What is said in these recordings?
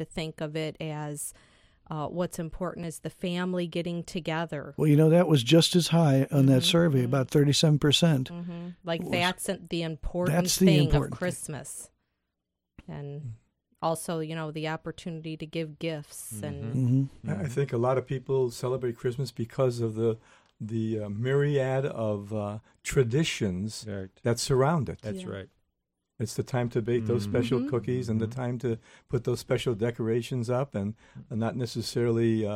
to think of it as what's important is the family getting together. Well, you know, that was just as high on that survey, about 37%. Like that's the important thing of Christmas. And also, you know, the opportunity to give gifts. I think a lot of people celebrate Christmas because of the myriad of traditions that surround it. That's right. It's the time to bake those special cookies and the time to put those special decorations up, and not necessarily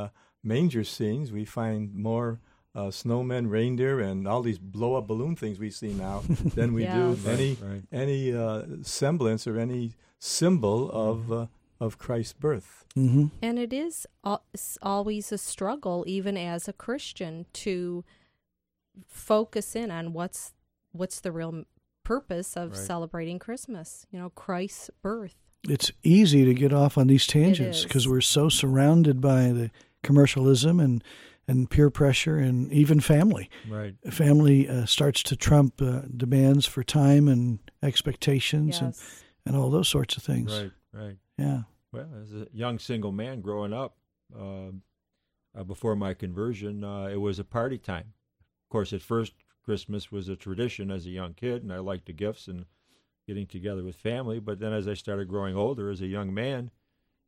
manger scenes. We find more snowmen, reindeer, and all these blow-up balloon things we see now than we do any semblance or any symbol of Christ's birth. And it is always a struggle, even as a Christian, to focus in on what's the real purpose of celebrating Christmas, you know, Christ's birth. It's easy to get off on these tangents because we're so surrounded by the commercialism and peer pressure and even family. Right. Family starts to trump demands for time and expectations and all those sorts of things. Right, right. Yeah. Well, as a young single man growing up, before my conversion, it was a party time. Of course, at first, Christmas was a tradition as a young kid, and I liked the gifts and getting together with family. But then as I started growing older as a young man,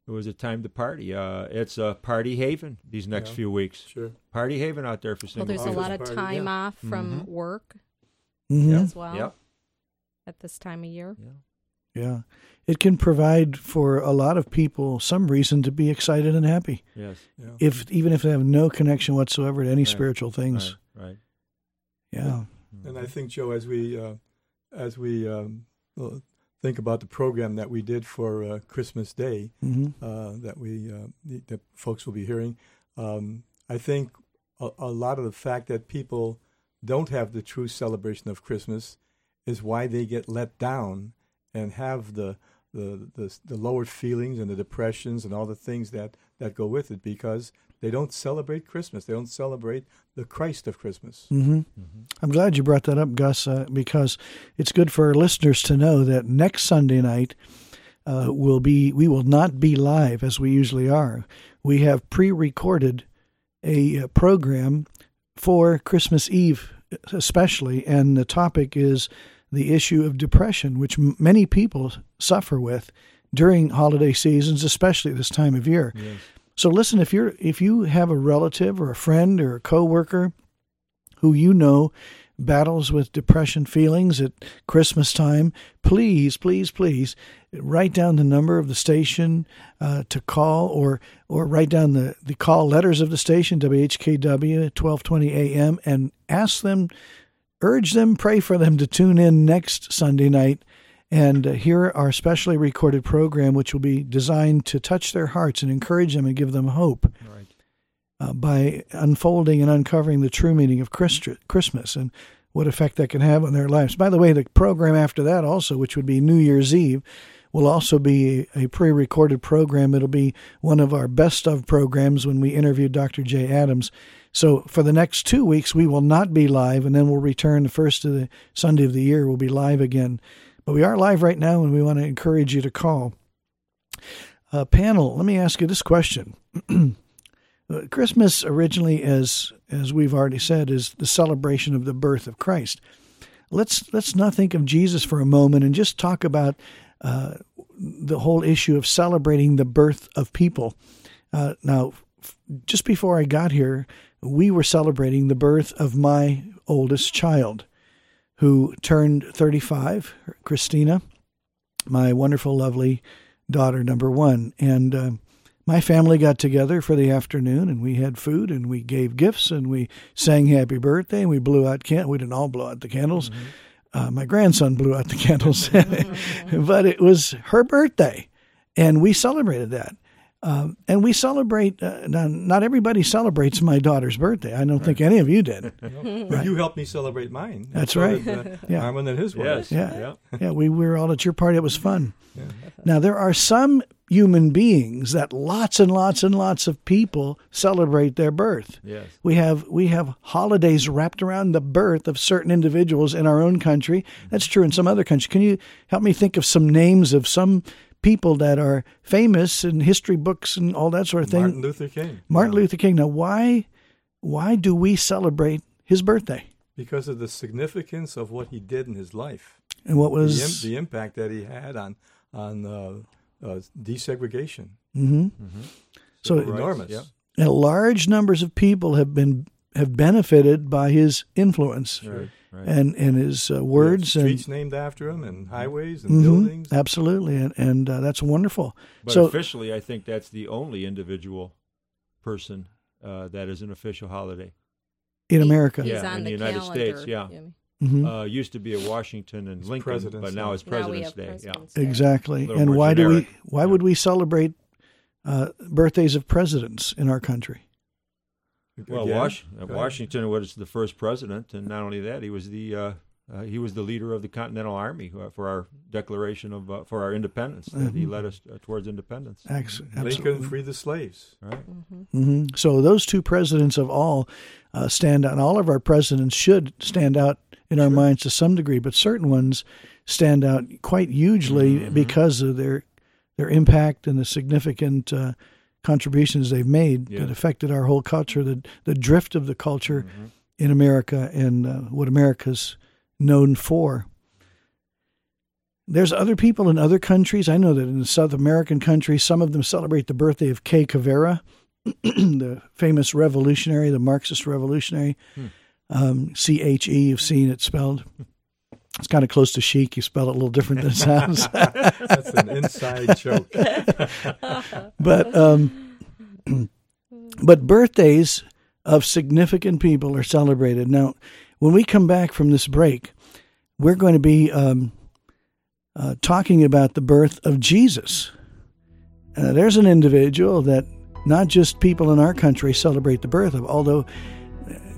it was a time to party. It's a party haven these next few weeks. Sure. Party haven out there for single people. Well, there's a lot of time off from work as well at this time of year. Yeah. It can provide for a lot of people some reason to be excited and happy. Yes. Yeah. Even if they have no connection whatsoever to any spiritual things. Right. Yeah, and I think, Joe, as we think about the program that we did for Christmas Day, that folks will be hearing, I think a lot of the fact that people don't have the true celebration of Christmas is why they get let down and have the lower feelings and the depressions and all the things that go with it, because they don't celebrate Christmas. They don't celebrate the Christ of Christmas. I'm glad you brought that up, Gus, because it's good for our listeners to know that next Sunday night we will not be live as we usually are. We have pre-recorded a program for Christmas Eve especially, and the topic is the issue of depression, which many people suffer with during holiday seasons, especially this time of year. Yes. So listen, if you have a relative or a friend or a coworker who you know battles with depression feelings at Christmas time, please, please, please write down the number of the station to call, or write down the call letters of the station, WHKW 1220 AM, and ask them, urge them, pray for them to tune in next Sunday night and hear our specially recorded program, which will be designed to touch their hearts and encourage them and give them hope by unfolding and uncovering the true meaning of Christmas and what effect that can have on their lives. By the way, the program after that also, which would be New Year's Eve, will also be a pre-recorded program. It'll be one of our best of programs when we interview Dr. Jay Adams. So for the next 2 weeks, we will not be live, and then we'll return the first of the Sunday of the year. We'll be live again. But we are live right now, and we want to encourage you to call. Panel, let me ask you this question. Christmas originally, as we've already said, is the celebration of the birth of Christ. Let's not think of Jesus for a moment and just talk about the whole issue of celebrating the birth of people. Now, just before I got here, we were celebrating the birth of my oldest child, who turned 35, Christina, my wonderful, lovely daughter, number one. And my family got together for the afternoon, and we had food, and we gave gifts, and we sang happy birthday, and we blew out candles. We didn't all blow out the candles. My grandson blew out the candles. But it was her birthday, and we celebrated that. And we celebrate, not everybody celebrates my daughter's birthday. I don't think any of you did. Nope. But you helped me celebrate mine. That's right. Armin and his wife. Yeah, we were all at your party. It was fun. Yeah. Now, there are some human beings that lots and lots and lots of people celebrate their birth. Yes. We have holidays wrapped around the birth of certain individuals in our own country. That's true in some other countries. Can you help me think of some names of some people that are famous in history books and all that sort of thing. Martin Luther King. Now, why do we celebrate his birthday? Because of the significance of what he did in his life. And what was... the impact that he had on desegregation. Mm-hmm. Mm-hmm. So enormous. Right. Yeah. And large numbers of people have benefited by his influence. Right. Right. And his words. Yeah, streets named after him and highways and buildings. Absolutely. And that's wonderful. But so, officially, I think that's the only individual person that is an official holiday. In America. Yeah, in the United States, yeah. Mm-hmm. Used to be a Washington and Lincoln, but now it's President's Day. Yeah. Exactly. And why would we celebrate birthdays of presidents in our country? Well, Washington was the first president, and not only that, he was the leader of the Continental Army for our declaration of for our independence. That he led us towards independence. Absolutely. Lincoln freed the slaves. Right. Mm-hmm. Mm-hmm. So those two presidents of all stand out. And all of our presidents should stand out in our minds to some degree, but certain ones stand out quite hugely because of their impact and the significant contributions they've made that affected our whole culture, the drift of the culture in America and what America's known for. There's other people in other countries. I know that in the South American countries, some of them celebrate the birthday of Che Guevara, the famous revolutionary, the Marxist revolutionary. C-H-E, you've seen it spelled. It's kind of close to chic. You spell it a little different than it sounds. That's an inside joke. But birthdays of significant people are celebrated. Now, when we come back from this break, we're going to be talking about the birth of Jesus. There's an individual that not just people in our country celebrate the birth of, although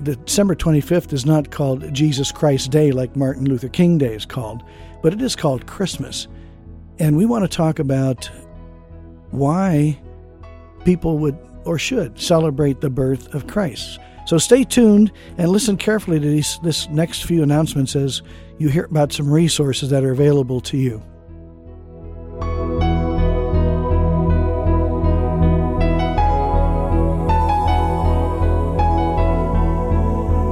December 25th is not called Jesus Christ Day like Martin Luther King Day is called, but it is called Christmas. And we want to talk about why people would or should celebrate the birth of Christ. So stay tuned and listen carefully to this next few announcements as you hear about some resources that are available to you.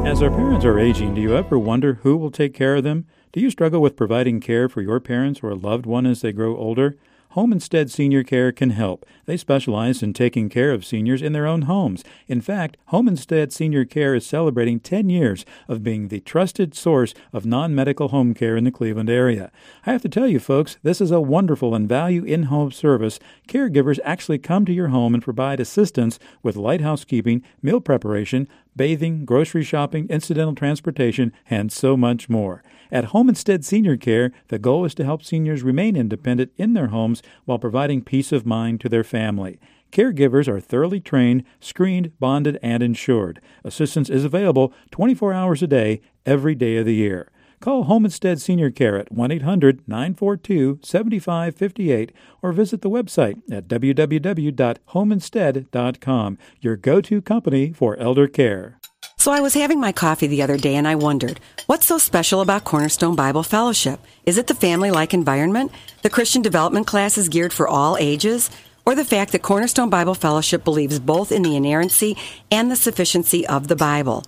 As our parents are aging, do you ever wonder who will take care of them? Do you struggle with providing care for your parents or a loved one as they grow older? Home Instead Senior Care can help. They specialize in taking care of seniors in their own homes. In fact, Home Instead Senior Care is celebrating 10 years of being the trusted source of non-medical home care in the Cleveland area. I have to tell you, folks, this is a wonderful and value in-home service. Caregivers actually come to your home and provide assistance with light housekeeping, meal preparation, bathing, grocery shopping, incidental transportation, and so much more. At Home Instead Senior Care, the goal is to help seniors remain independent in their homes while providing peace of mind to their family. Caregivers are thoroughly trained, screened, bonded, and insured. Assistance is available 24 hours a day, every day of the year. Call Home Instead Senior Care at 1-800-942-7558 or visit the website at www.homeinstead.com, your go-to company for elder care. So I was having my coffee the other day and I wondered, what's so special about Cornerstone Bible Fellowship? Is it the family-like environment, the Christian development classes geared for all ages, or the fact that Cornerstone Bible Fellowship believes both in the inerrancy and the sufficiency of the Bible?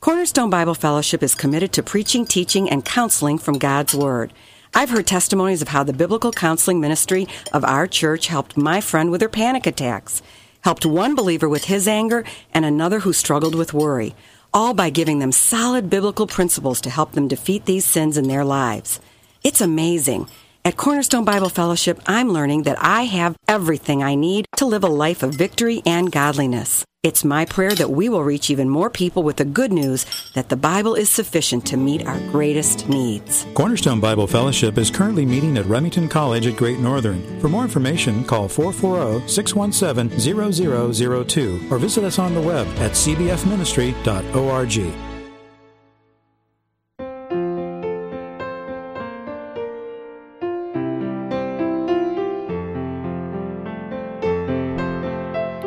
Cornerstone Bible Fellowship is committed to preaching, teaching, and counseling from God's Word. I've heard testimonies of how the biblical counseling ministry of our church helped my friend with her panic attacks, helped one believer with his anger, and another who struggled with worry, all by giving them solid biblical principles to help them defeat these sins in their lives. It's amazing. At Cornerstone Bible Fellowship, I'm learning that I have everything I need to live a life of victory and godliness. It's my prayer that we will reach even more people with the good news that the Bible is sufficient to meet our greatest needs. Cornerstone Bible Fellowship is currently meeting at Remington College at Great Northern. For more information, call 440-617-0002 or visit us on the web at cbfministry.org.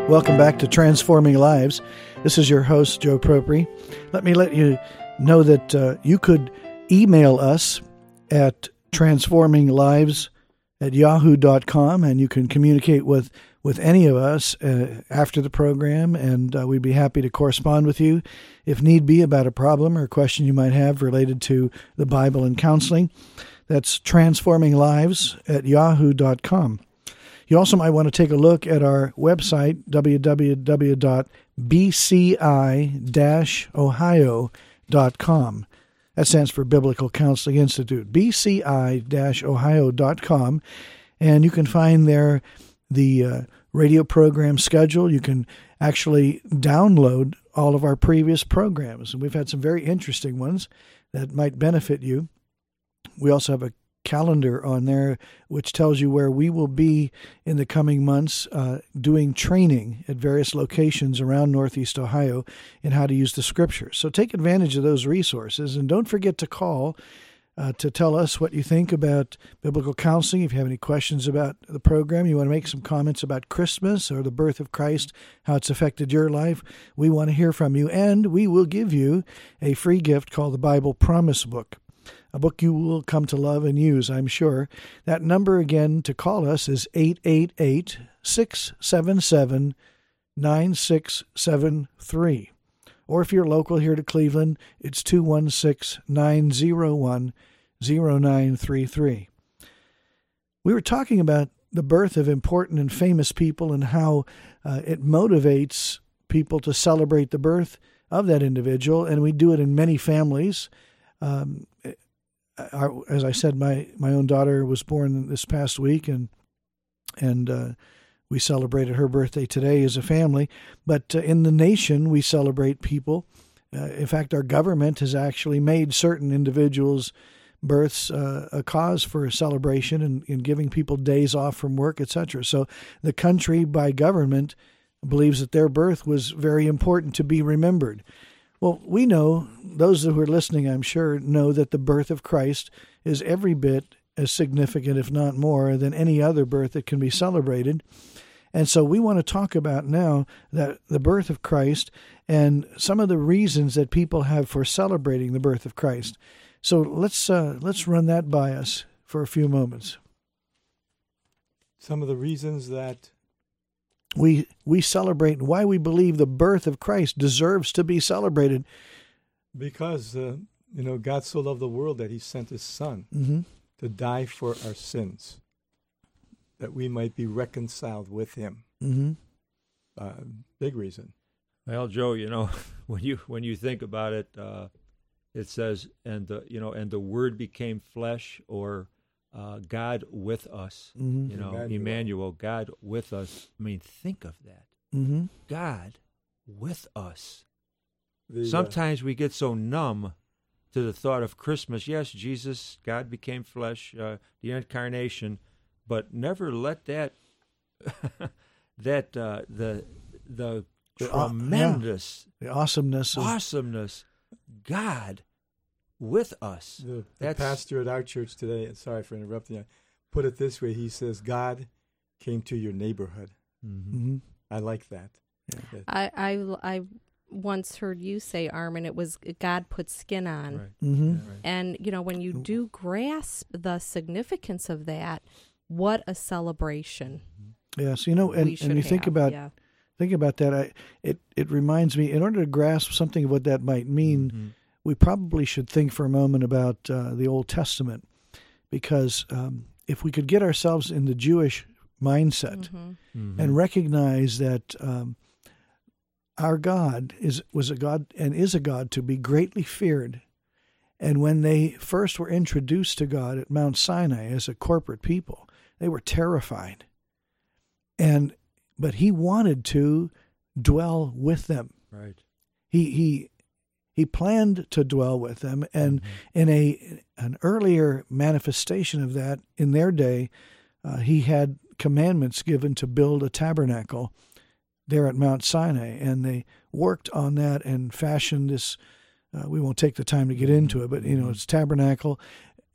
Welcome back to Transforming Lives. This is your host, Joe Propri. Let me let you know that you could email us at transforminglives at yahoo.com, and you can communicate with any of us after the program, and we'd be happy to correspond with you if need be about a problem or a question you might have related to the Bible and counseling. That's transformedintohislikeness@yahoo.com. You also might want to take a look at our website, www.bci-ohio.com. That stands for Biblical Counseling Institute, bci-ohio.com. And you can find there the radio program schedule. You can actually download all of our previous programs. And we've had some very interesting ones that might benefit you. We also have a calendar on there which tells you where we will be in the coming months doing training at various locations around Northeast Ohio in how to use the Scriptures. So take advantage of those resources, and don't forget to call to tell us what you think about biblical counseling. If you have any questions about the program, you want to make some comments about Christmas or the birth of Christ, how it's affected your life, we want to hear from you, and we will give you a free gift called the Bible Promise Book, a book you will come to love and use, I'm sure. That number again to call us is 888-677-9673. Or if you're local here to Cleveland, it's 216-901-0933. We were talking about the birth of important and famous people and how it motivates people to celebrate the birth of that individual, and we do it in many families. As I said, my own daughter was born this past week, and we celebrated her birthday today as a family. But in the nation, we celebrate people. In fact, our government has actually made certain individuals' births a cause for celebration and giving people days off from work, etc. So the country, by government, believes that their birth was very important to be remembered. Well, we know, those who are listening, I'm sure, know that the birth of Christ is every bit as significant, if not more, than any other birth that can be celebrated. And so we want to talk about now that the birth of Christ and some of the reasons that people have for celebrating the birth of Christ. So let's run that by us for a few moments. Some of the reasons that we celebrate, and why we believe the birth of Christ deserves to be celebrated. Because, God so loved the world that he sent his son to die for our sins, that we might be reconciled with him. Mm-hmm. Big reason. Well, Joe, when you think about it, it says, and the Word became flesh, or God with us, Emmanuel, God with us. I mean, think of that. Mm-hmm. God with us. Sometimes we get so numb to the thought of Christmas. Yes, Jesus, God became flesh, the incarnation, but never let that the tremendous awesomeness God with us. The pastor at our church today, and sorry for interrupting you, put it this way. He says, God came to your neighborhood. Mm-hmm. I like that. Yeah. I once heard you say, Armin, it was God put skin on. Right. Mm-hmm. Yeah, right. And, when you do grasp the significance of that, what a celebration. Yes, and you think about that. It reminds me, in order to grasp something of what that might mean, we probably should think for a moment about the Old Testament, because if we could get ourselves in the Jewish mindset and recognize that our God was a God and is a God to be greatly feared, and when they first were introduced to God at Mount Sinai as a corporate people, they were terrified, but he wanted to dwell with them. Right. He planned to dwell with them, and in an earlier manifestation of that, in their day, he had commandments given to build a tabernacle there at Mount Sinai, and they worked on that and fashioned this. We won't take the time to get into it, but it's tabernacle,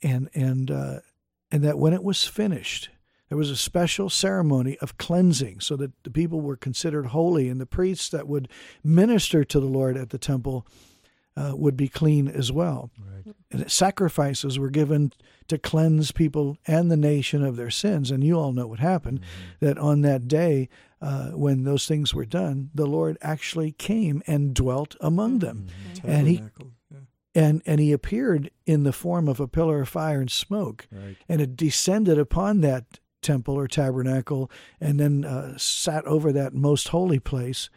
and that when it was finished, there was a special ceremony of cleansing so that the people were considered holy, and the priests that would minister to the Lord at the temple would be clean as well. Right. And sacrifices were given to cleanse people and the nation of their sins. And you all know what happened, mm-hmm. that on that day when those things were done, the Lord actually came and dwelt among them. Mm-hmm. And he appeared in the form of a pillar of fire and smoke. Right. And it descended upon that temple or tabernacle and then sat over that most holy place.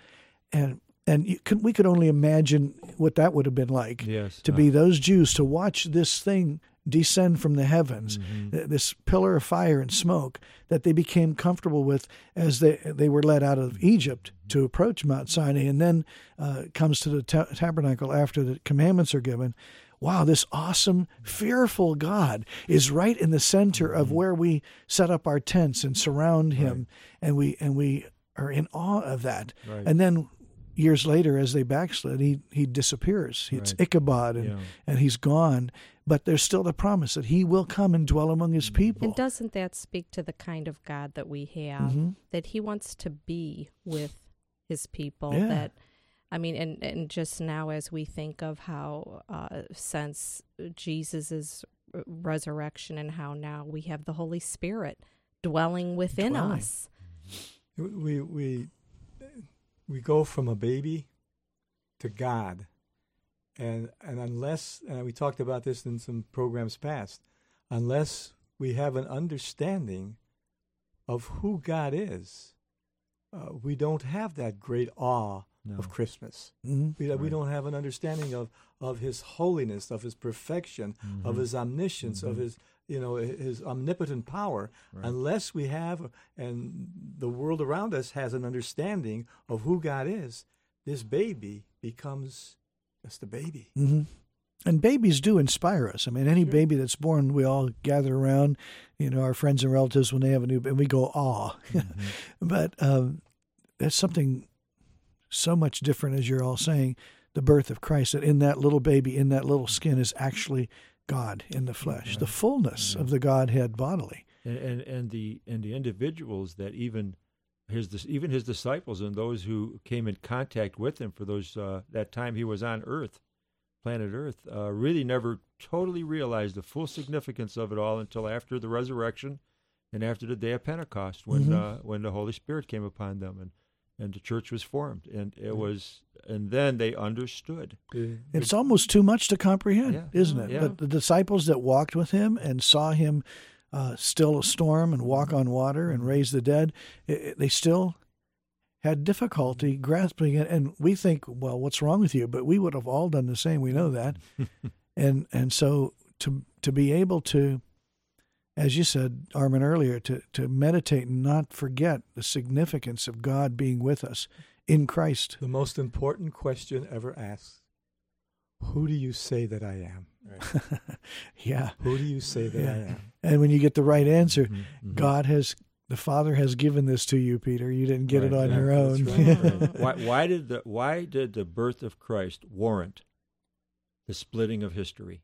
And we could only imagine what that would have been like to be those Jews, to watch this thing descend from the heavens, mm-hmm. this pillar of fire and smoke that they became comfortable with as they were led out of Egypt to approach Mount Sinai, and then comes to the tabernacle after the commandments are given. Wow, this awesome, fearful God is right in the center of where we set up our tents and surround him, right. and we are in awe of that. Right. And then years later, as they backslid, he disappears. It's right. Ichabod, and he's gone. But there's still the promise that he will come and dwell among his people. And doesn't that speak to the kind of God that we have, mm-hmm. that he wants to be with his people? Yeah. That, I mean, and just now as we think of how since Jesus' resurrection and how now we have the Holy Spirit dwelling within us. We go from a baby to God, and unless, and we talked about this in some programs past, unless we have an understanding of who God is, we don't have that great awe of Christmas. Mm-hmm. We don't have an understanding of his holiness, of his perfection, mm-hmm. of his omniscience, mm-hmm. of his omnipotent power, right. unless we have, and the world around us has an understanding of who God is, this baby becomes just a baby. Mm-hmm. And babies do inspire us. I mean, any baby that's born, we all gather around, our friends and relatives when they have a new baby, and we go, aw. Mm-hmm. But that's something so much different, as you're all saying, the birth of Christ, that in that little baby, in that little skin is actually God in the flesh, the fullness of the Godhead bodily, and the individuals that even his disciples and those who came in contact with him for those that time he was on Earth, planet Earth, really never totally realized the full significance of it all until after the resurrection, and after the day of Pentecost when the Holy Spirit came upon them and the church was formed, and it was, and then they understood. It's almost too much to comprehend, isn't it? Yeah. But the disciples that walked with him and saw him still a storm and walk on water and raise the dead, they still had difficulty grasping it. And we think, well, what's wrong with you? But we would have all done the same. We know that. and so to be able to, as you said, Armin, earlier, to meditate and not forget the significance of God being with us in Christ. The most important question ever asked, who do you say that I am? Right. Who do you say that I am? And when you get the right answer, the Father has given this to you, Peter. You didn't get it on your own. Right. Why did the birth of Christ warrant the splitting of history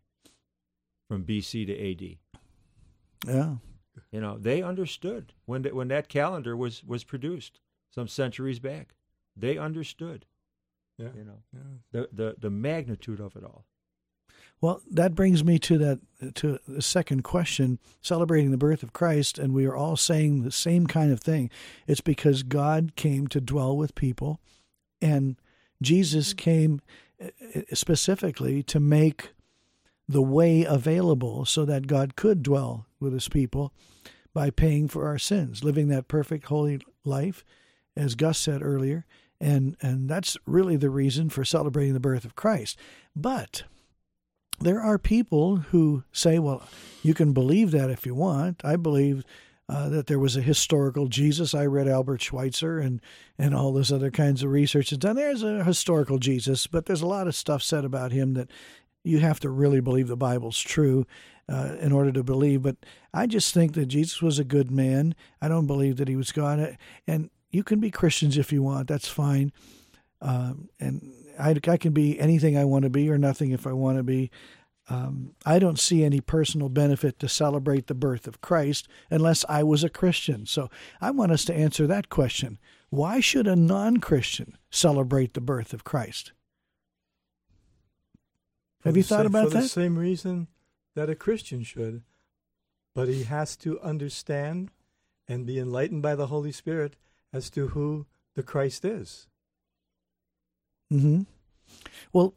from BC to AD? Yeah, they understood when that calendar was produced some centuries back. They understood, the magnitude of it all. Well, that brings me to the second question: celebrating the birth of Christ, and we are all saying the same kind of thing. It's because God came to dwell with people, and Jesus came specifically to make the way available so that God could dwell with his people by paying for our sins, living that perfect holy life, as Gus said earlier. And that's really the reason for celebrating the birth of Christ. But there are people who say, well, you can believe that if you want. I believe that there was a historical Jesus. I read Albert Schweitzer and all those other kinds of research done. There's a historical Jesus, but there's a lot of stuff said about him that you have to really believe the Bible's true in order to believe. But I just think that Jesus was a good man. I don't believe that he was God. And you can be Christians if you want. That's fine. And I can be anything I want to be or nothing if I want to be. I don't see any personal benefit to celebrate the birth of Christ unless I was a Christian. So I want us to answer that question. Why should a non-Christian celebrate the birth of Christ? Have you thought about that? For the same reason that a Christian should. But he has to understand and be enlightened by the Holy Spirit as to who the Christ is. Mm-hmm. Well,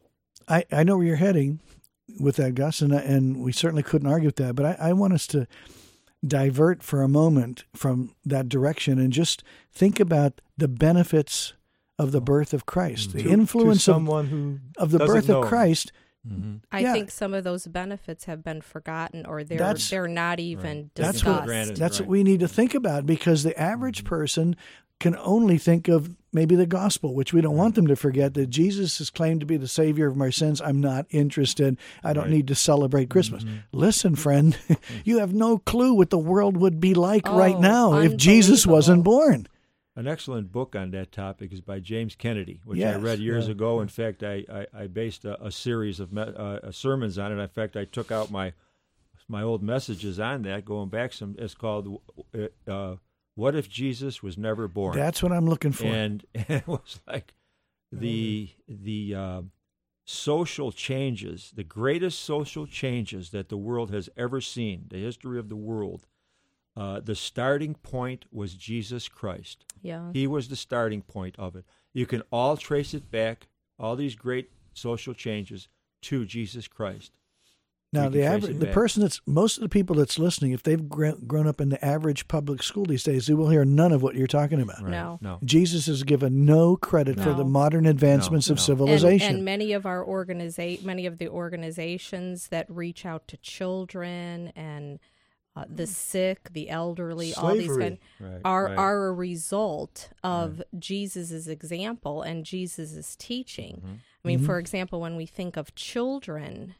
I know where you're heading with that, Gus, and we certainly couldn't argue with that. But I want us to divert for a moment from that direction and just think about the benefits of the birth of Christ, the influence of the birth of Christ. Mm-hmm. I think some of those benefits have been forgotten, or they're not even discussed. That's what we need to think about, because the average person can only think of maybe the gospel, which we don't want them to forget, that Jesus is claimed to be the Savior of my sins. I'm not interested. I don't need to celebrate Christmas. Mm-hmm. Listen, friend, you have no clue what the world would be like right now if Jesus wasn't born. An excellent book on that topic is by James Kennedy, which I read years ago. In fact, I based a series of sermons on it. In fact, I took out my old messages on that, going back some. It's called "What If Jesus Was Never Born?" That's what I'm looking for. And it was like the social changes, the greatest social changes that the world has ever seen, the history of the world. The starting point was Jesus Christ. Yeah. He was the starting point of it. You can all trace it back, all these great social changes, to Jesus Christ. Now, the person most of the people that's listening, if they've grown up in the average public school these days, they will hear none of what you're talking about. Right. No. Jesus is given no credit for the modern advancements of civilization. And many of the organizations that reach out to children and the sick, the elderly, slavery, all these kind are a result of Jesus's example and Jesus's teaching. Mm-hmm. I mean, for example, when we think of children,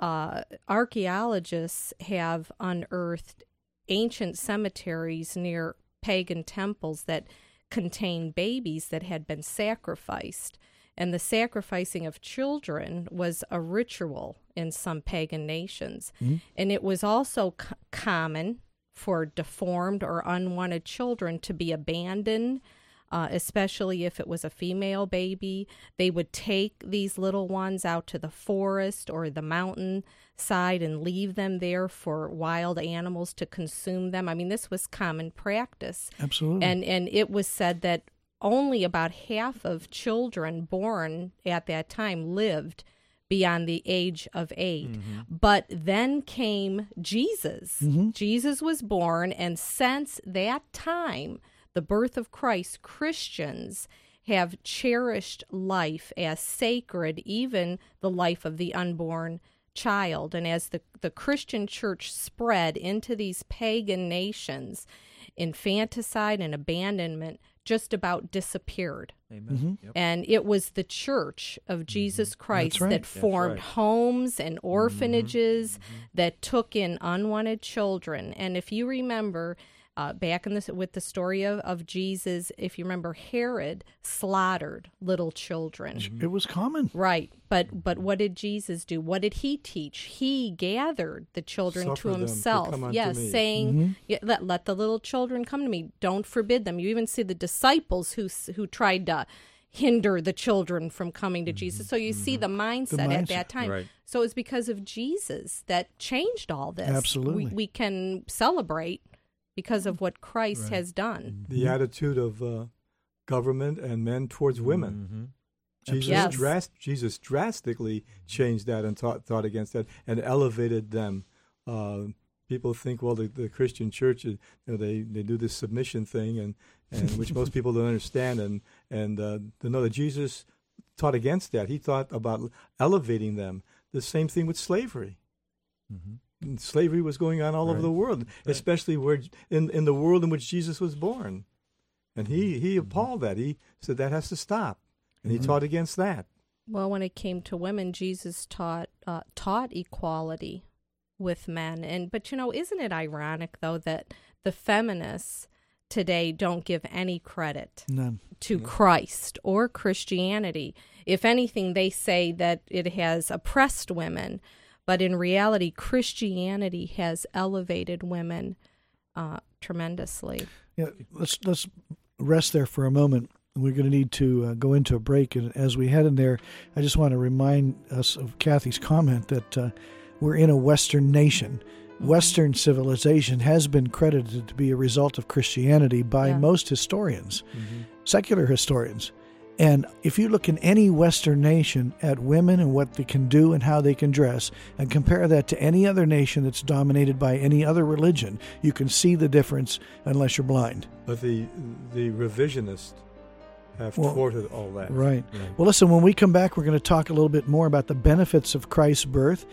archaeologists have unearthed ancient cemeteries near pagan temples that contain babies that had been sacrificed. And the sacrificing of children was a ritual in some pagan nations. Mm-hmm. And it was also common for deformed or unwanted children to be abandoned, especially if it was a female baby. They would take these little ones out to the forest or the mountainside and leave them there for wild animals to consume them. I mean, this was common practice. Absolutely. And it was said that only about half of children born at that time lived beyond the age of 8. Mm-hmm. But then came Jesus. Mm-hmm. Jesus was born, and since that time, the birth of Christ, Christians have cherished life as sacred, even the life of the unborn child. And as the Christian church spread into these pagan nations, infanticide and abandonment just about disappeared. Amen. Mm-hmm. Yep. And it was the church of Jesus Christ that formed homes and orphanages that took in unwanted children. And if you remember, back in with the story of Jesus, if you remember, Herod slaughtered little children. It was common. Right. But what did Jesus do? What did he teach? He gathered the children to himself. To saying, let the little children come to me. Don't forbid them. You even see the disciples who tried to hinder the children from coming to Jesus. So you see the mindset at that time. Right. So it's because of Jesus that changed all this. Absolutely. We can celebrate because of what Christ has done. The attitude of government and men towards women. Mm-hmm. Jesus drastically changed that and taught against that and elevated them. People think, well, the Christian church, they do this submission thing, and which most people don't understand. And they know that Jesus taught against that. He thought about elevating them. The same thing with slavery. Mm-hmm. Slavery was going on all over the world, especially where in the world in which Jesus was born. And he appalled that. He said that has to stop, and he taught against that. Well, when it came to women, Jesus taught equality with men. But, isn't it ironic, though, that the feminists today don't give any credit to Christ or Christianity? If anything, they say that it has oppressed women. But in reality, Christianity has elevated women tremendously. Yeah, let's rest there for a moment. We're going to need to go into a break, and as we head in there, I just want to remind us of Kathy's comment that we're in a Western nation. Western civilization has been credited to be a result of Christianity by most historians, secular historians. And if you look in any Western nation at women and what they can do and how they can dress, and compare that to any other nation that's dominated by any other religion, you can see the difference unless you're blind. But the revisionists have thwarted all that. Right. Well, listen, when we come back, we're going to talk a little bit more about the benefits of Christ's birth,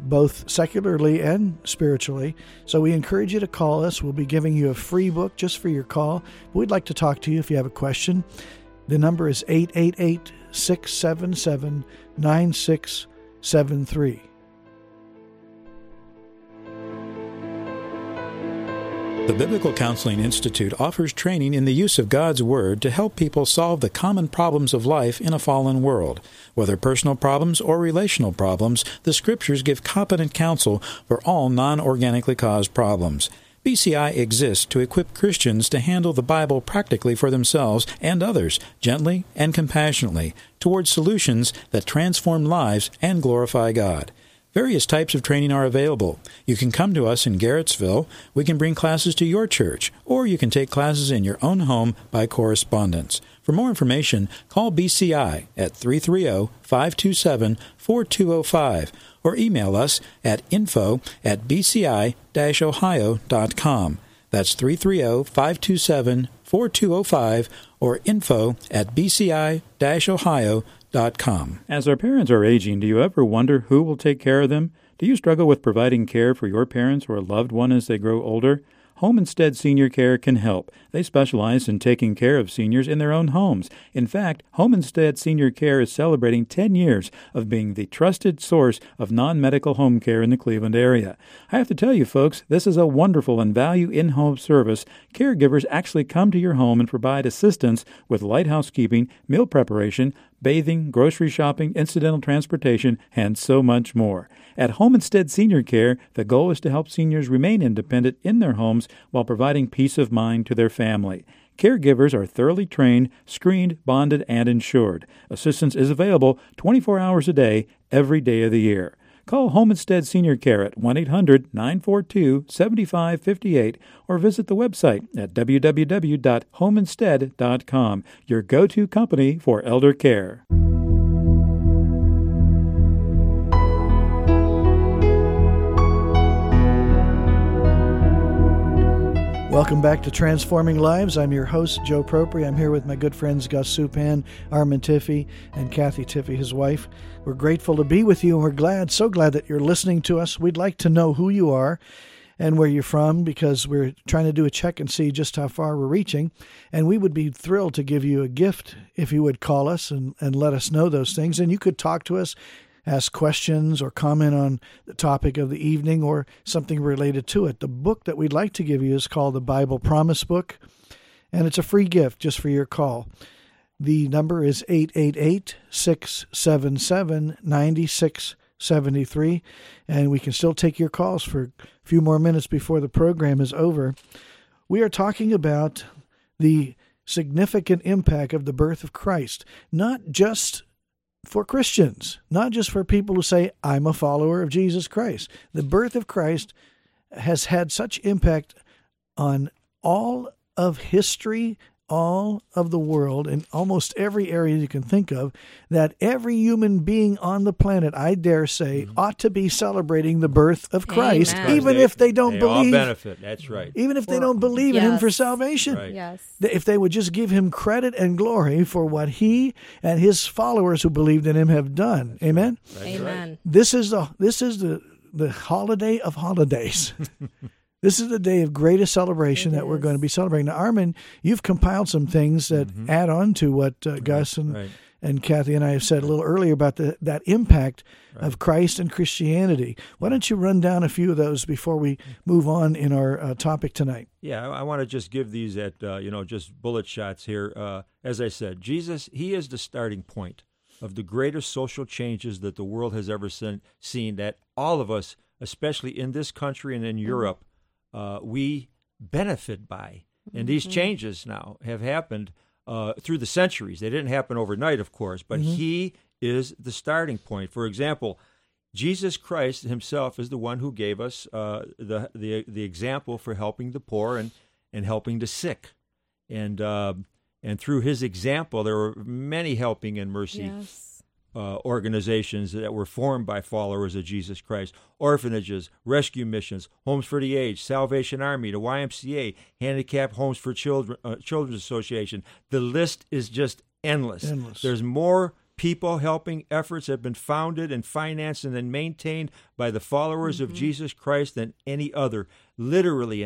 both secularly and spiritually. So we encourage you to call us. We'll be giving you a free book just for your call. We'd like to talk to you if you have a question. The number is 888-677-9673. The Biblical Counseling Institute offers training in the use of God's Word to help people solve the common problems of life in a fallen world. Whether personal problems or relational problems, the Scriptures give competent counsel for all non-organically caused problems. BCI exists to equip Christians to handle the Bible practically for themselves and others, gently and compassionately, towards solutions that transform lives and glorify God. Various types of training are available. You can come to us in Garrettsville. We can bring classes to your church, or you can take classes in your own home by correspondence. For more information, call BCI at 330-527-4205 or email us at info@bci-ohio.com. That's 330-527-4205 or info@bci-ohio.com. As our parents are aging, do you ever wonder who will take care of them? Do you struggle with providing care for your parents or a loved one as they grow older? Home Instead Senior Care can help. They specialize in taking care of seniors in their own homes. In fact, Home Instead Senior Care is celebrating 10 years of being the trusted source of non-medical home care in the Cleveland area. I have to tell you, folks, this is a wonderful and value in-home service. Caregivers actually come to your home and provide assistance with light housekeeping, meal preparation, bathing, grocery shopping, incidental transportation, and so much more. At Home Instead Senior Care, the goal is to help seniors remain independent in their homes while providing peace of mind to their family. Caregivers are thoroughly trained, screened, bonded, and insured. Assistance is available 24 hours a day, every day of the year. Call Home Instead Senior Care at 1-800-942-7558 or visit the website at www.homeinstead.com, your go-to company for elder care. Welcome back to Transforming Lives. I'm your host, Joe Propri. I'm here with my good friends Gus Supan, Armin Tiffey, and Kathy Tiffey, his wife. We're grateful to be with you, and we're glad, so glad that you're listening to us. We'd like to know who you are and where you're from, because we're trying to do a check and see just how far we're reaching. And we would be thrilled to give you a gift if you would call us and let us know those things. And you could talk to us, ask questions, or comment on the topic of the evening or something related to it. The book that we'd like to give you is called the Bible Promise Book, and it's a free gift just for your call. The number is 888-677-9673, and we can still take your calls for a few more minutes before the program is over. We are talking about the significant impact of the birth of Christ, not just for Christians, not just for people who say, I'm a follower of Jesus Christ. The birth of Christ has had such impact on all of history, all of the world, in almost every area you can think of, that every human being on the planet, I dare say, ought to be celebrating the birth of Christ, even if they don't believe. They all benefit, that's right. Even if they don't believe in him for salvation. Right. Yes. If they would just give him credit and glory for what he and his followers who believed in him have done. That's Amen? Right. Amen. Right. This is the holiday of holidays. This is the day of greatest celebration that we're going to be celebrating. Now, Armin, you've compiled some things that add on to what Gus and Kathy and I have said a little earlier about that impact of Christ and Christianity. Why don't you run down a few of those before we move on in our topic tonight? Yeah, I want to just give these at just bullet shots here. As I said, Jesus, he is the starting point of the greatest social changes that the world has ever seen, that all of us, especially in this country and in Europe, we benefit by. And these changes now have happened through the centuries. They didn't happen overnight, of course, but mm-hmm. he is the starting point. For example, Jesus Christ himself is the one who gave us the example for helping the poor and helping the sick. And through his example, there were many helping and mercy yes. Organizations that were formed by followers of Jesus Christ, orphanages, rescue missions, homes for the aged, Salvation Army, the YMCA, handicapped homes for children, Children's Association. The list is just endless. There's more people helping efforts have been founded and financed and then maintained by the followers mm-hmm. of Jesus Christ than any other. Literacy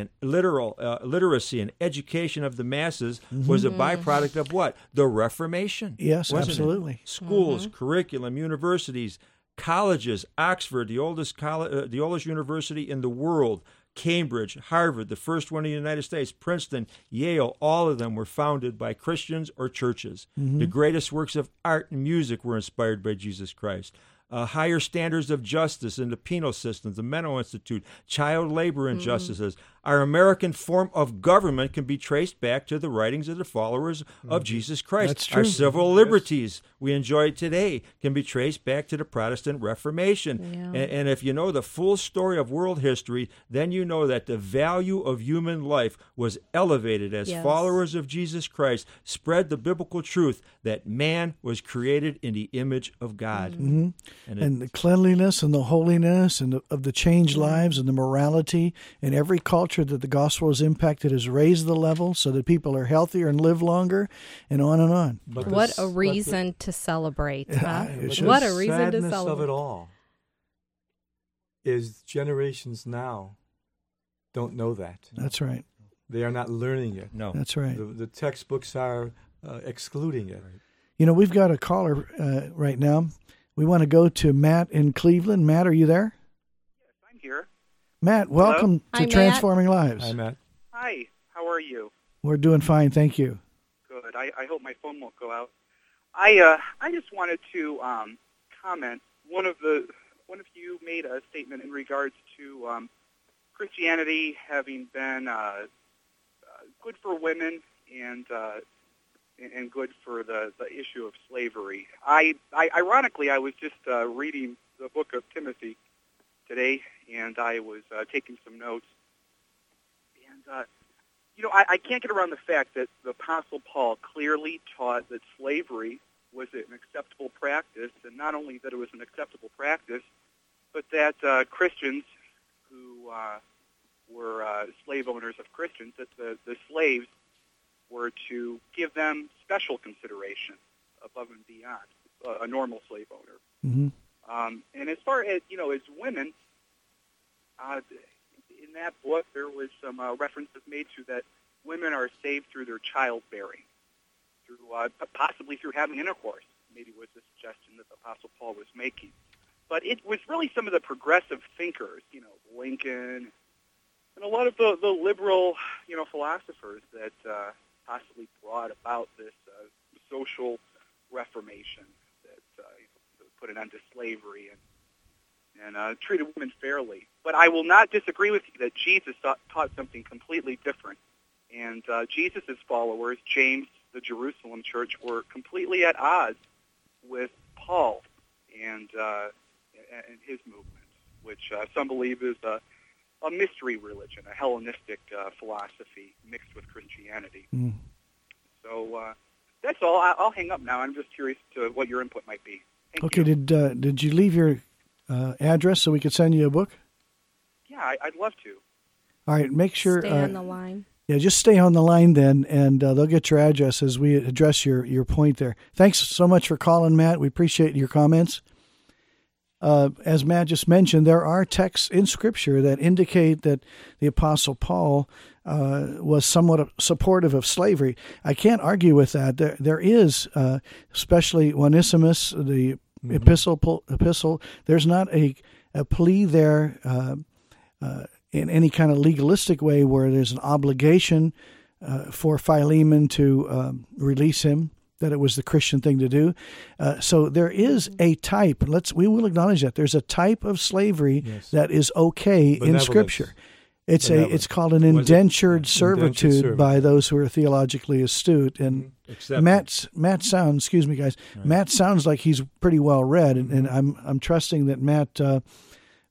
and education of the masses mm-hmm. was a byproduct of what? The Reformation. Yes, absolutely. It? Schools, mm-hmm. curriculum, universities, colleges, Oxford, the oldest university in the world, Cambridge, Harvard, the first one in the United States, Princeton, Yale, all of them were founded by Christians or churches. Mm-hmm. The greatest works of art and music were inspired by Jesus Christ. Higher standards of justice in the penal systems, the mental institute, child labor injustices. Mm-hmm. Our American form of government can be traced back to the writings of the followers mm-hmm. of Jesus Christ. That's true. Our civil liberties we enjoy today can be traced back to the Protestant Reformation. Yeah. And if you know the full story of world history, then you know that the value of human life was elevated as yes. followers of Jesus Christ spread the biblical truth that man was created in the image of God. Mm-hmm. And the cleanliness and the holiness and of the changed lives and the morality in every culture that the gospel has impacted has raised the level so that people are healthier and live longer and on and on. But what a reason to celebrate. Huh? What a reason to celebrate. The sadness of it all is generations now don't know that. That's right. They are not learning it. No. That's right. The textbooks are excluding it. You know, we've got a caller right now. We want to go to Matt in Cleveland. Matt, are you there? Yes, I'm here. Matt, welcome to Transforming Lives. Hi, Matt. Hi, how are you? We're doing fine, thank you. Good. I hope my phone won't go out. I just wanted to comment. One of you made a statement in regards to Christianity having been good for women and good for the issue of slavery. Ironically, I was just reading the book of Timothy today, and I was taking some notes. And, I can't get around the fact that the Apostle Paul clearly taught that slavery was an acceptable practice, and not only that it was an acceptable practice, but that Christians who were slave owners of Christians, that the slaves were to give them special consideration above and beyond a normal slave owner. Mm-hmm. And as far as, as women, in that book there was some references made to that women are saved through their childbearing, possibly through having intercourse, maybe was the suggestion that the Apostle Paul was making. But it was really some of the progressive thinkers, Lincoln, and a lot of the liberal, philosophers that possibly brought about this social reformation that put an end to slavery and treated women fairly. But I will not disagree with you that Jesus taught something completely different. And Jesus' followers, James, the Jerusalem church, were completely at odds with Paul and his movement, which some believe is a mystery religion, a Hellenistic philosophy mixed with Christianity. Mm. So that's all. I'll hang up now. I'm just curious to what your input might be. Thank you. Did you leave your address so we could send you a book? Yeah, I'd love to. All right, make sure... Stay on the line. Yeah, just stay on the line then, and they'll get your address as we address your point there. Thanks so much for calling, Matt. We appreciate your comments. As Matt just mentioned, there are texts in Scripture that indicate that the Apostle Paul was somewhat supportive of slavery. I can't argue with that. There is, especially Onesimus, the mm-hmm. epistle. There's not a plea there in any kind of legalistic way where there's an obligation for Philemon to release him, that it was the Christian thing to do. So there is a type. We will acknowledge that. There's a type of slavery yes. that is okay in Scripture. It's called an indentured servitude by those who are theologically astute and Except Matt sounds, excuse me, guys. Right. Matt sounds like he's pretty well read, and I'm trusting that Matt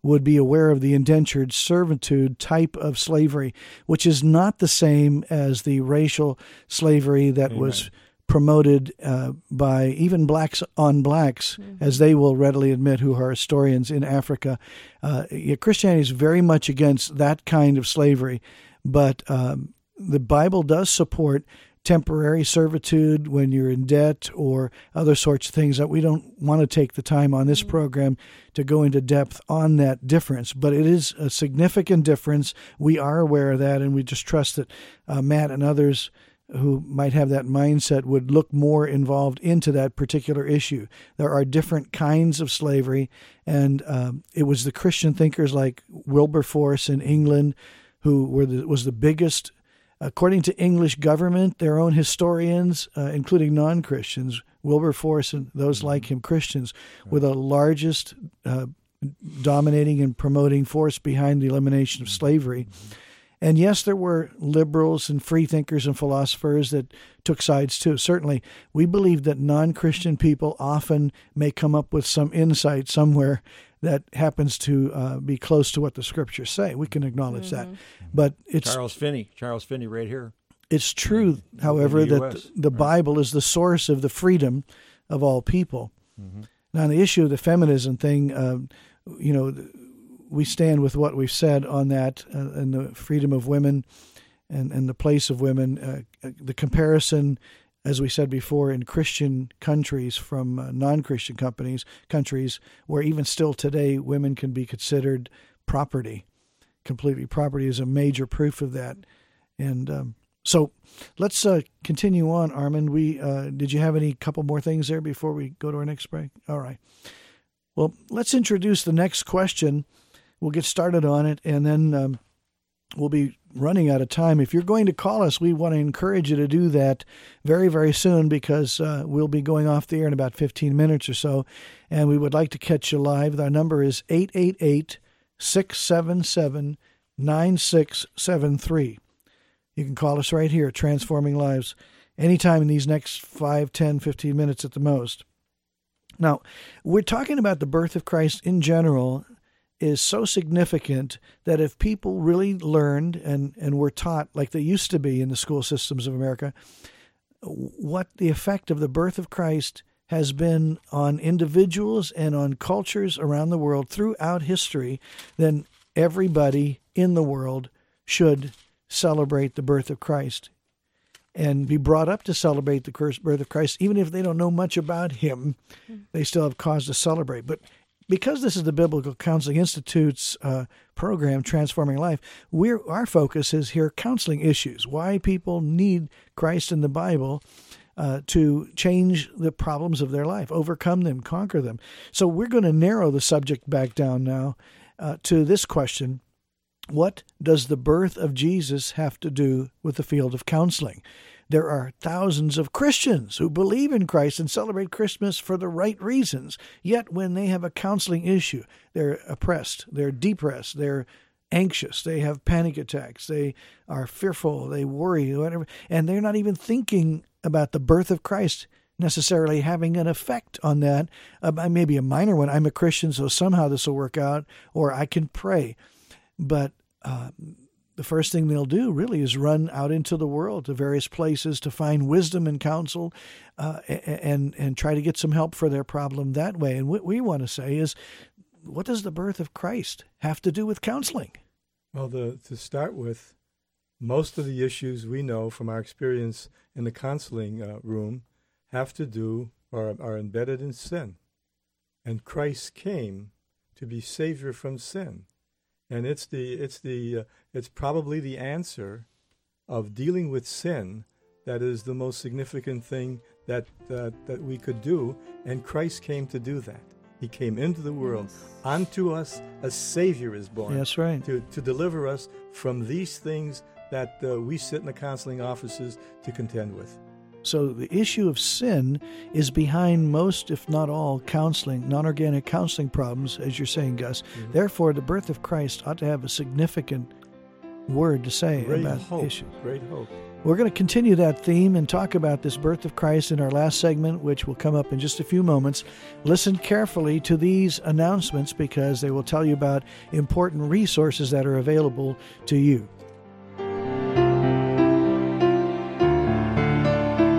would be aware of the indentured servitude type of slavery, which is not the same as the racial slavery that Amen. Was promoted by even blacks on blacks, mm-hmm. as they will readily admit, who are historians in Africa. Christianity is very much against that kind of slavery, but the Bible does support temporary servitude when you're in debt or other sorts of things that we don't want to take the time on this program to go into depth on that difference. But it is a significant difference. We are aware of that, and we just trust that Matt and others who might have that mindset would look more involved into that particular issue. There are different kinds of slavery, and it was the Christian thinkers like Wilberforce in England who was the biggest, according to English government, their own historians, including non-Christians, Wilberforce and those like him, Christians, were the largest dominating and promoting force behind the elimination of slavery. And yes, there were liberals and free thinkers and philosophers that took sides too. Certainly, we believe that non-Christian people often may come up with some insight somewhere that happens to be close to what the scriptures say. We can acknowledge mm-hmm. that. But it's Charles Finney right here. It's true, however, that the right. Bible is the source of the freedom of all people. Mm-hmm. Now, on the issue of the feminism thing, we stand with what we've said on that and the freedom of women and the place of women. The comparison, as we said before, in Christian countries from non-Christian countries where even still today women can be considered property, completely property, is a major proof of that. And so let's continue on, Armin. We did you have any couple more things there before we go to our next break? All right. Well, let's introduce the next question. We'll get started on it, and then we'll be running out of time. If you're going to call us, we want to encourage you to do that very, very soon, because we'll be going off the air in about 15 minutes or so, and we would like to catch you live. Our number is 888-677-9673. You can call us right here, Transforming Lives, anytime in these next 5, 10, 15 minutes at the most. Now, we're talking about the birth of Christ in general is so significant that if people really learned and were taught, like they used to be in the school systems of America, what the effect of the birth of Christ has been on individuals and on cultures around the world throughout history, then everybody in the world should celebrate the birth of Christ and be brought up to celebrate the birth of Christ. Even if they don't know much about him, they still have cause to celebrate. But because this is the Biblical Counseling Institute's program, Transforming Life, our focus is here counseling issues, why people need Christ in the Bible to change the problems of their life, overcome them, conquer them. So we're going to narrow the subject back down now to this question: what does the birth of Jesus have to do with the field of counseling? There are thousands of Christians who believe in Christ and celebrate Christmas for the right reasons. Yet when they have a counseling issue, they're oppressed, they're depressed, they're anxious, they have panic attacks, they are fearful, they worry, whatever. And they're not even thinking about the birth of Christ necessarily having an effect on that. Maybe a minor one. I'm a Christian, so somehow this will work out, or I can pray. But the first thing they'll do really is run out into the world to various places to find wisdom and counsel and try to get some help for their problem that way. And what we want to say is, what does the birth of Christ have to do with counseling? Well, to start with, most of the issues we know from our experience in the counseling room have to do or are embedded in sin. And Christ came to be Savior from sin. And it's probably the answer of dealing with sin that is the most significant thing that we could do. And Christ came to do that. He came into the world. Unto us a Savior is born. That's right. To deliver us from these things that we sit in the counseling offices to contend with. So the issue of sin is behind most, if not all, counseling, non-organic counseling problems, as you're saying, Gus. Mm-hmm. Therefore, the birth of Christ ought to have a significant word to say about the issue. Great hope. We're going to continue that theme and talk about this birth of Christ in our last segment, which will come up in just a few moments. Listen carefully to these announcements because they will tell you about important resources that are available to you.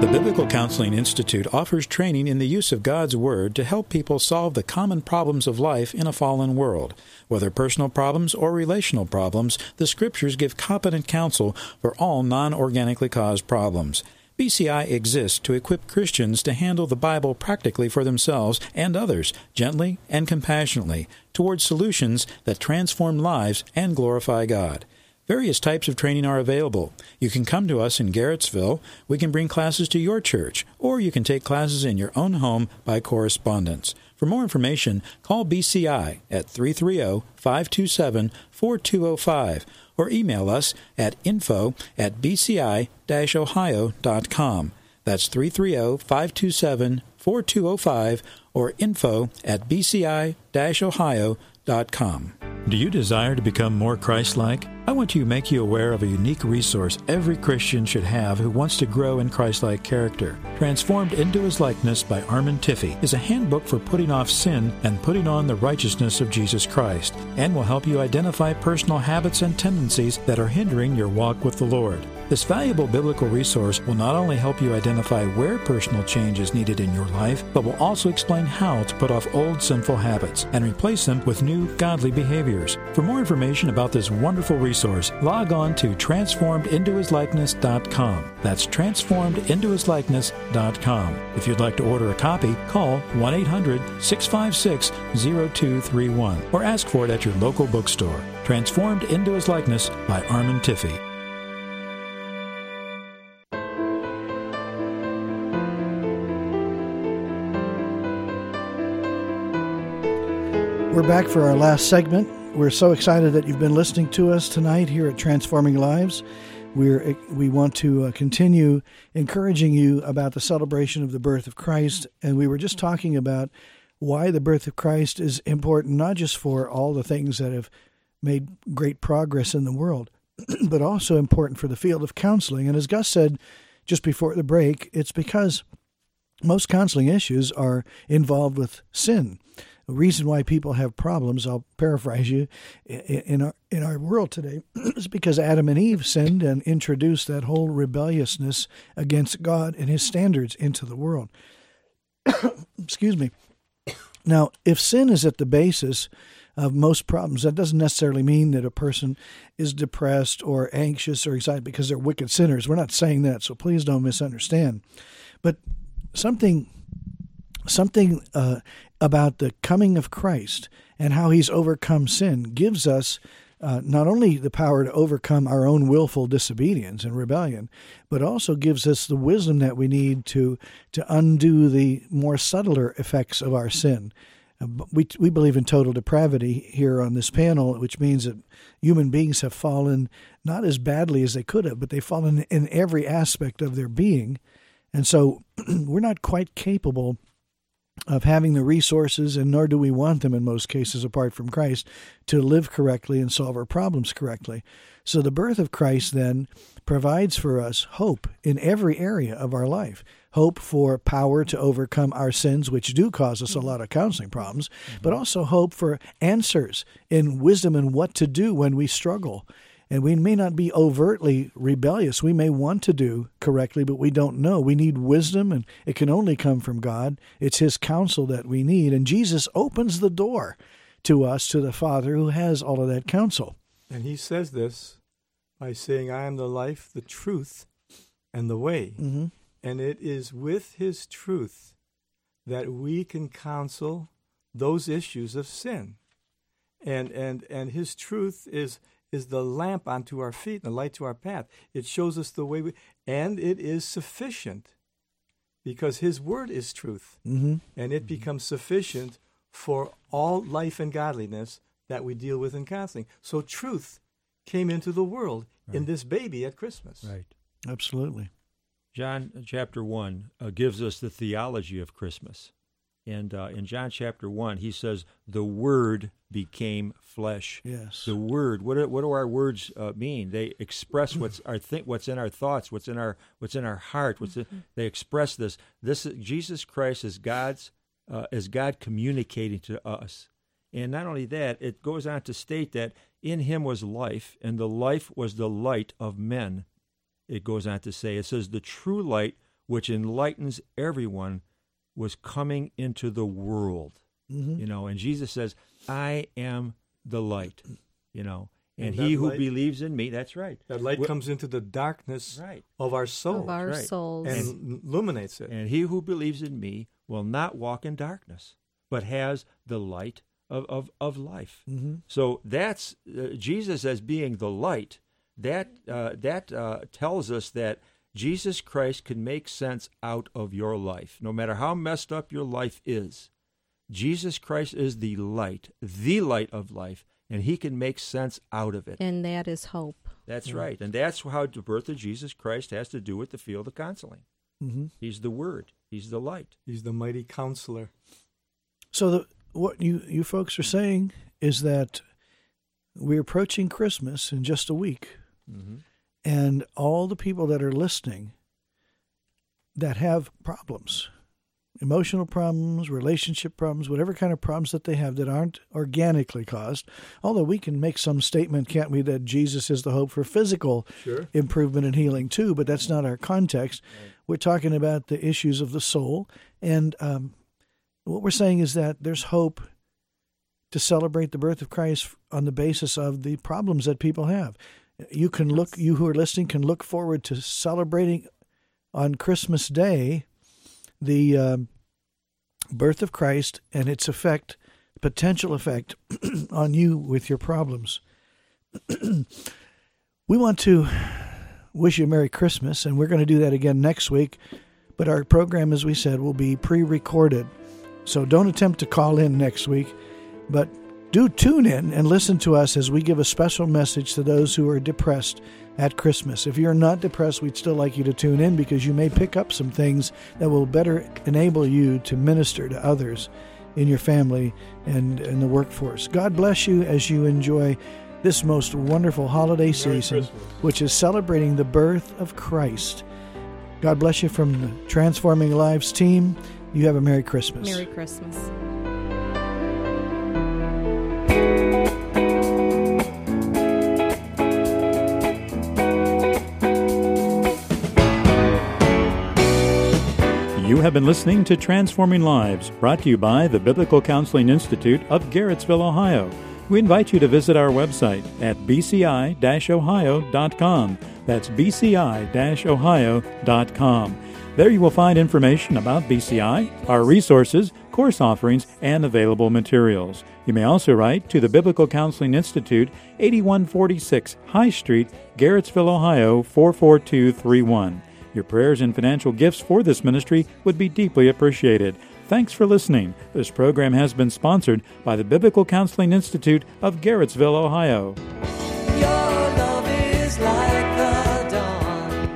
The Biblical Counseling Institute offers training in the use of God's Word to help people solve the common problems of life in a fallen world. Whether personal problems or relational problems, the Scriptures give competent counsel for all non-organically caused problems. BCI exists to equip Christians to handle the Bible practically for themselves and others, gently and compassionately, towards solutions that transform lives and glorify God. Various types of training are available. You can come to us in Garrettsville. We can bring classes to your church, or you can take classes in your own home by correspondence. For more information, call BCI at 330-527-4205 or email us at info@bci-ohio.com. That's 330-527-4205 or info@bci-ohio.com. Do you desire to become more Christ-like? I want to make you aware of a unique resource every Christian should have who wants to grow in Christ-like character. Transformed into His Likeness by Armin Tiffey is a handbook for putting off sin and putting on the righteousness of Jesus Christ, and will help you identify personal habits and tendencies that are hindering your walk with the Lord. This valuable biblical resource will not only help you identify where personal change is needed in your life, but will also explain how to put off old sinful habits and replace them with new godly behaviors. For more information about this wonderful resource, log on to transformedintohislikeness.com. That's transformedintohislikeness.com. If you'd like to order a copy, call 1-800-656-0231 or ask for it at your local bookstore. Transformed into His Likeness by Armin Tiffey. We're back for our last segment. We're so excited that you've been listening to us tonight here at Transforming Lives. We want to continue encouraging you about the celebration of the birth of Christ. And we were just talking about why the birth of Christ is important, not just for all the things that have made great progress in the world, but also important for the field of counseling. And as Gus said just before the break, it's because most counseling issues are involved with sin. The reason why people have problems, I'll paraphrase you, in our world today, is because Adam and Eve sinned and introduced that whole rebelliousness against God and His standards into the world. Excuse me. Now, if sin is at the basis of most problems, that doesn't necessarily mean that a person is depressed or anxious or excited because they're wicked sinners. We're not saying that, so please don't misunderstand. But something about the coming of Christ and how He's overcome sin gives us not only the power to overcome our own willful disobedience and rebellion, but also gives us the wisdom that we need to undo the more subtler effects of our sin. We believe in total depravity here on this panel, which means that human beings have fallen not as badly as they could have, but they've fallen in every aspect of their being. And so we're not quite capable of having the resources, and nor do we want them in most cases apart from Christ, to live correctly and solve our problems correctly. So the birth of Christ then provides for us hope in every area of our life. Hope for power to overcome our sins, which do cause us a lot of counseling problems, but also hope for answers in wisdom and what to do when we struggle. And we may not be overtly rebellious. We may want to do correctly, but we don't know. We need wisdom, and it can only come from God. It's His counsel that we need. And Jesus opens the door to us, to the Father, who has all of that counsel. And He says this by saying, I am the life, the truth, and the way. Mm-hmm. And it is with His truth that we can counsel those issues of sin. And His truth is the lamp unto our feet and the light to our path. It shows us the way, and it is sufficient because His word is truth, and it becomes sufficient for all life and godliness that we deal with in counseling. So truth came into the world in this baby at Christmas. Right. Absolutely. John chapter 1 gives us the theology of Christmas. And in John chapter 1, he says, the Word became flesh. Yes. The Word. What do our words mean? They express what's in our thoughts, what's in our heart. They express this. This is, Jesus Christ is God communicating to us. And not only that, it goes on to state that in him was life, and the life was the light of men. It goes on to say, it says, the true light which enlightens everyone was coming into the world, you know, and Jesus says, I am the light, you know, and he who believes in me, that's right. That light comes into the darkness of our souls. Of our souls. And illuminates it. And he who believes in me will not walk in darkness, but has the light of life. Mm-hmm. So that's Jesus as being the light. That tells us that Jesus Christ can make sense out of your life. No matter how messed up your life is, Jesus Christ is the light of life, and he can make sense out of it. And that is hope. That's right. And that's how the birth of Jesus Christ has to do with the field of counseling. Mm-hmm. He's the Word. He's the light. He's the mighty counselor. So what you folks are saying is that we're approaching Christmas in just a week. Mm-hmm. And all the people that are listening that have problems, emotional problems, relationship problems, whatever kind of problems that they have that aren't organically caused, although we can make some statement, can't we, that Jesus is the hope for physical improvement and healing too, but that's not our context. Right. We're talking about the issues of the soul. And what we're saying is that there's hope to celebrate the birth of Christ on the basis of the problems that people have. You can look. You who are listening can look forward to celebrating on Christmas Day the birth of Christ and its effect, potential effect on you with your problems. We want to wish you a Merry Christmas, and we're going to do that again next week. But our program, as we said, will be pre-recorded, so don't attempt to call in next week, but do tune in and listen to us as we give a special message to those who are depressed at Christmas. If you're not depressed, we'd still like you to tune in because you may pick up some things that will better enable you to minister to others in your family and in the workforce. God bless you as you enjoy this most wonderful holiday season, which is celebrating the birth of Christ. God bless you from the Transforming Lives team. You have a Merry Christmas. Merry Christmas. You have been listening to Transforming Lives, brought to you by the Biblical Counseling Institute of Garrettsville, Ohio. We invite you to visit our website at bci-ohio.com. That's bci-ohio.com. There you will find information about BCI, our resources, course offerings, and available materials. You may also write to the Biblical Counseling Institute, 8146 High Street, Garrettsville, Ohio, 44231. Your prayers and financial gifts for this ministry would be deeply appreciated. Thanks for listening. This program has been sponsored by the Biblical Counseling Institute of Garrettsville, Ohio. Your love is like the dawn.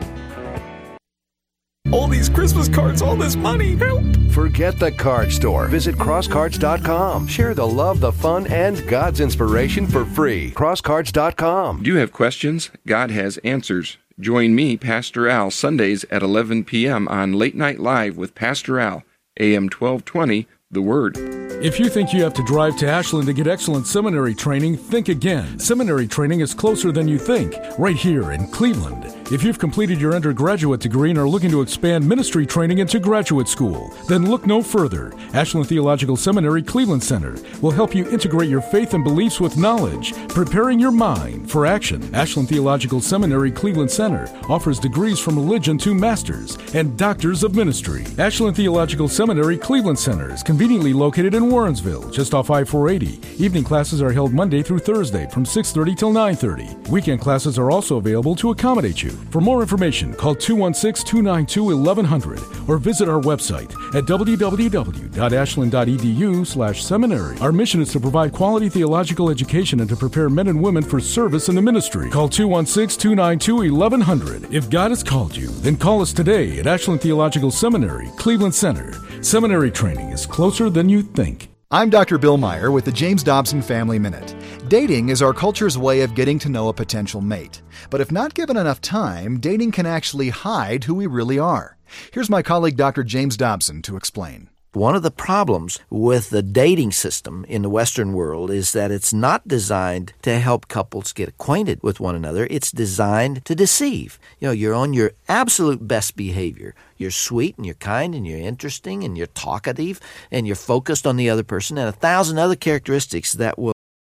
All these Christmas cards, all this money, help! Forget the card store. Visit CrossCards.com. Share the love, the fun, and God's inspiration for free. CrossCards.com. Do you have questions? God has answers. Join me, Pastor Al, Sundays at 11 p.m. on Late Night Live with Pastor Al, AM 1220, The Word. If you think you have to drive to Ashland to get excellent seminary training, think again. Seminary training is closer than you think, right here in Cleveland. If you've completed your undergraduate degree and are looking to expand ministry training into graduate school, then look no further. Ashland Theological Seminary Cleveland Center will help you integrate your faith and beliefs with knowledge, preparing your mind for action. Ashland Theological Seminary Cleveland Center offers degrees from religion to masters and doctors of ministry. Ashland Theological Seminary Cleveland Center is conveniently located in Warrensville, just off I-480. Evening classes are held Monday through Thursday from 6:30 till 9:30. Weekend classes are also available to accommodate you. For more information, call 216-292-1100 or visit our website at www.ashland.edu/seminary. Our mission is to provide quality theological education and to prepare men and women for service in the ministry. Call 216-292-1100. If God has called you, then call us today at Ashland Theological Seminary, Cleveland Center. Seminary training is closer than you think. I'm Dr. Bill Meyer with the James Dobson Family Minute. Dating is our culture's way of getting to know a potential mate. But if not given enough time, dating can actually hide who we really are. Here's my colleague, Dr. James Dobson, to explain. One of the problems with the dating system in the Western world is that it's not designed to help couples get acquainted with one another. It's designed to deceive. You know, you're on your absolute best behavior. You're sweet and you're kind and you're interesting and you're talkative and you're focused on the other person and 1,000 other characteristics that will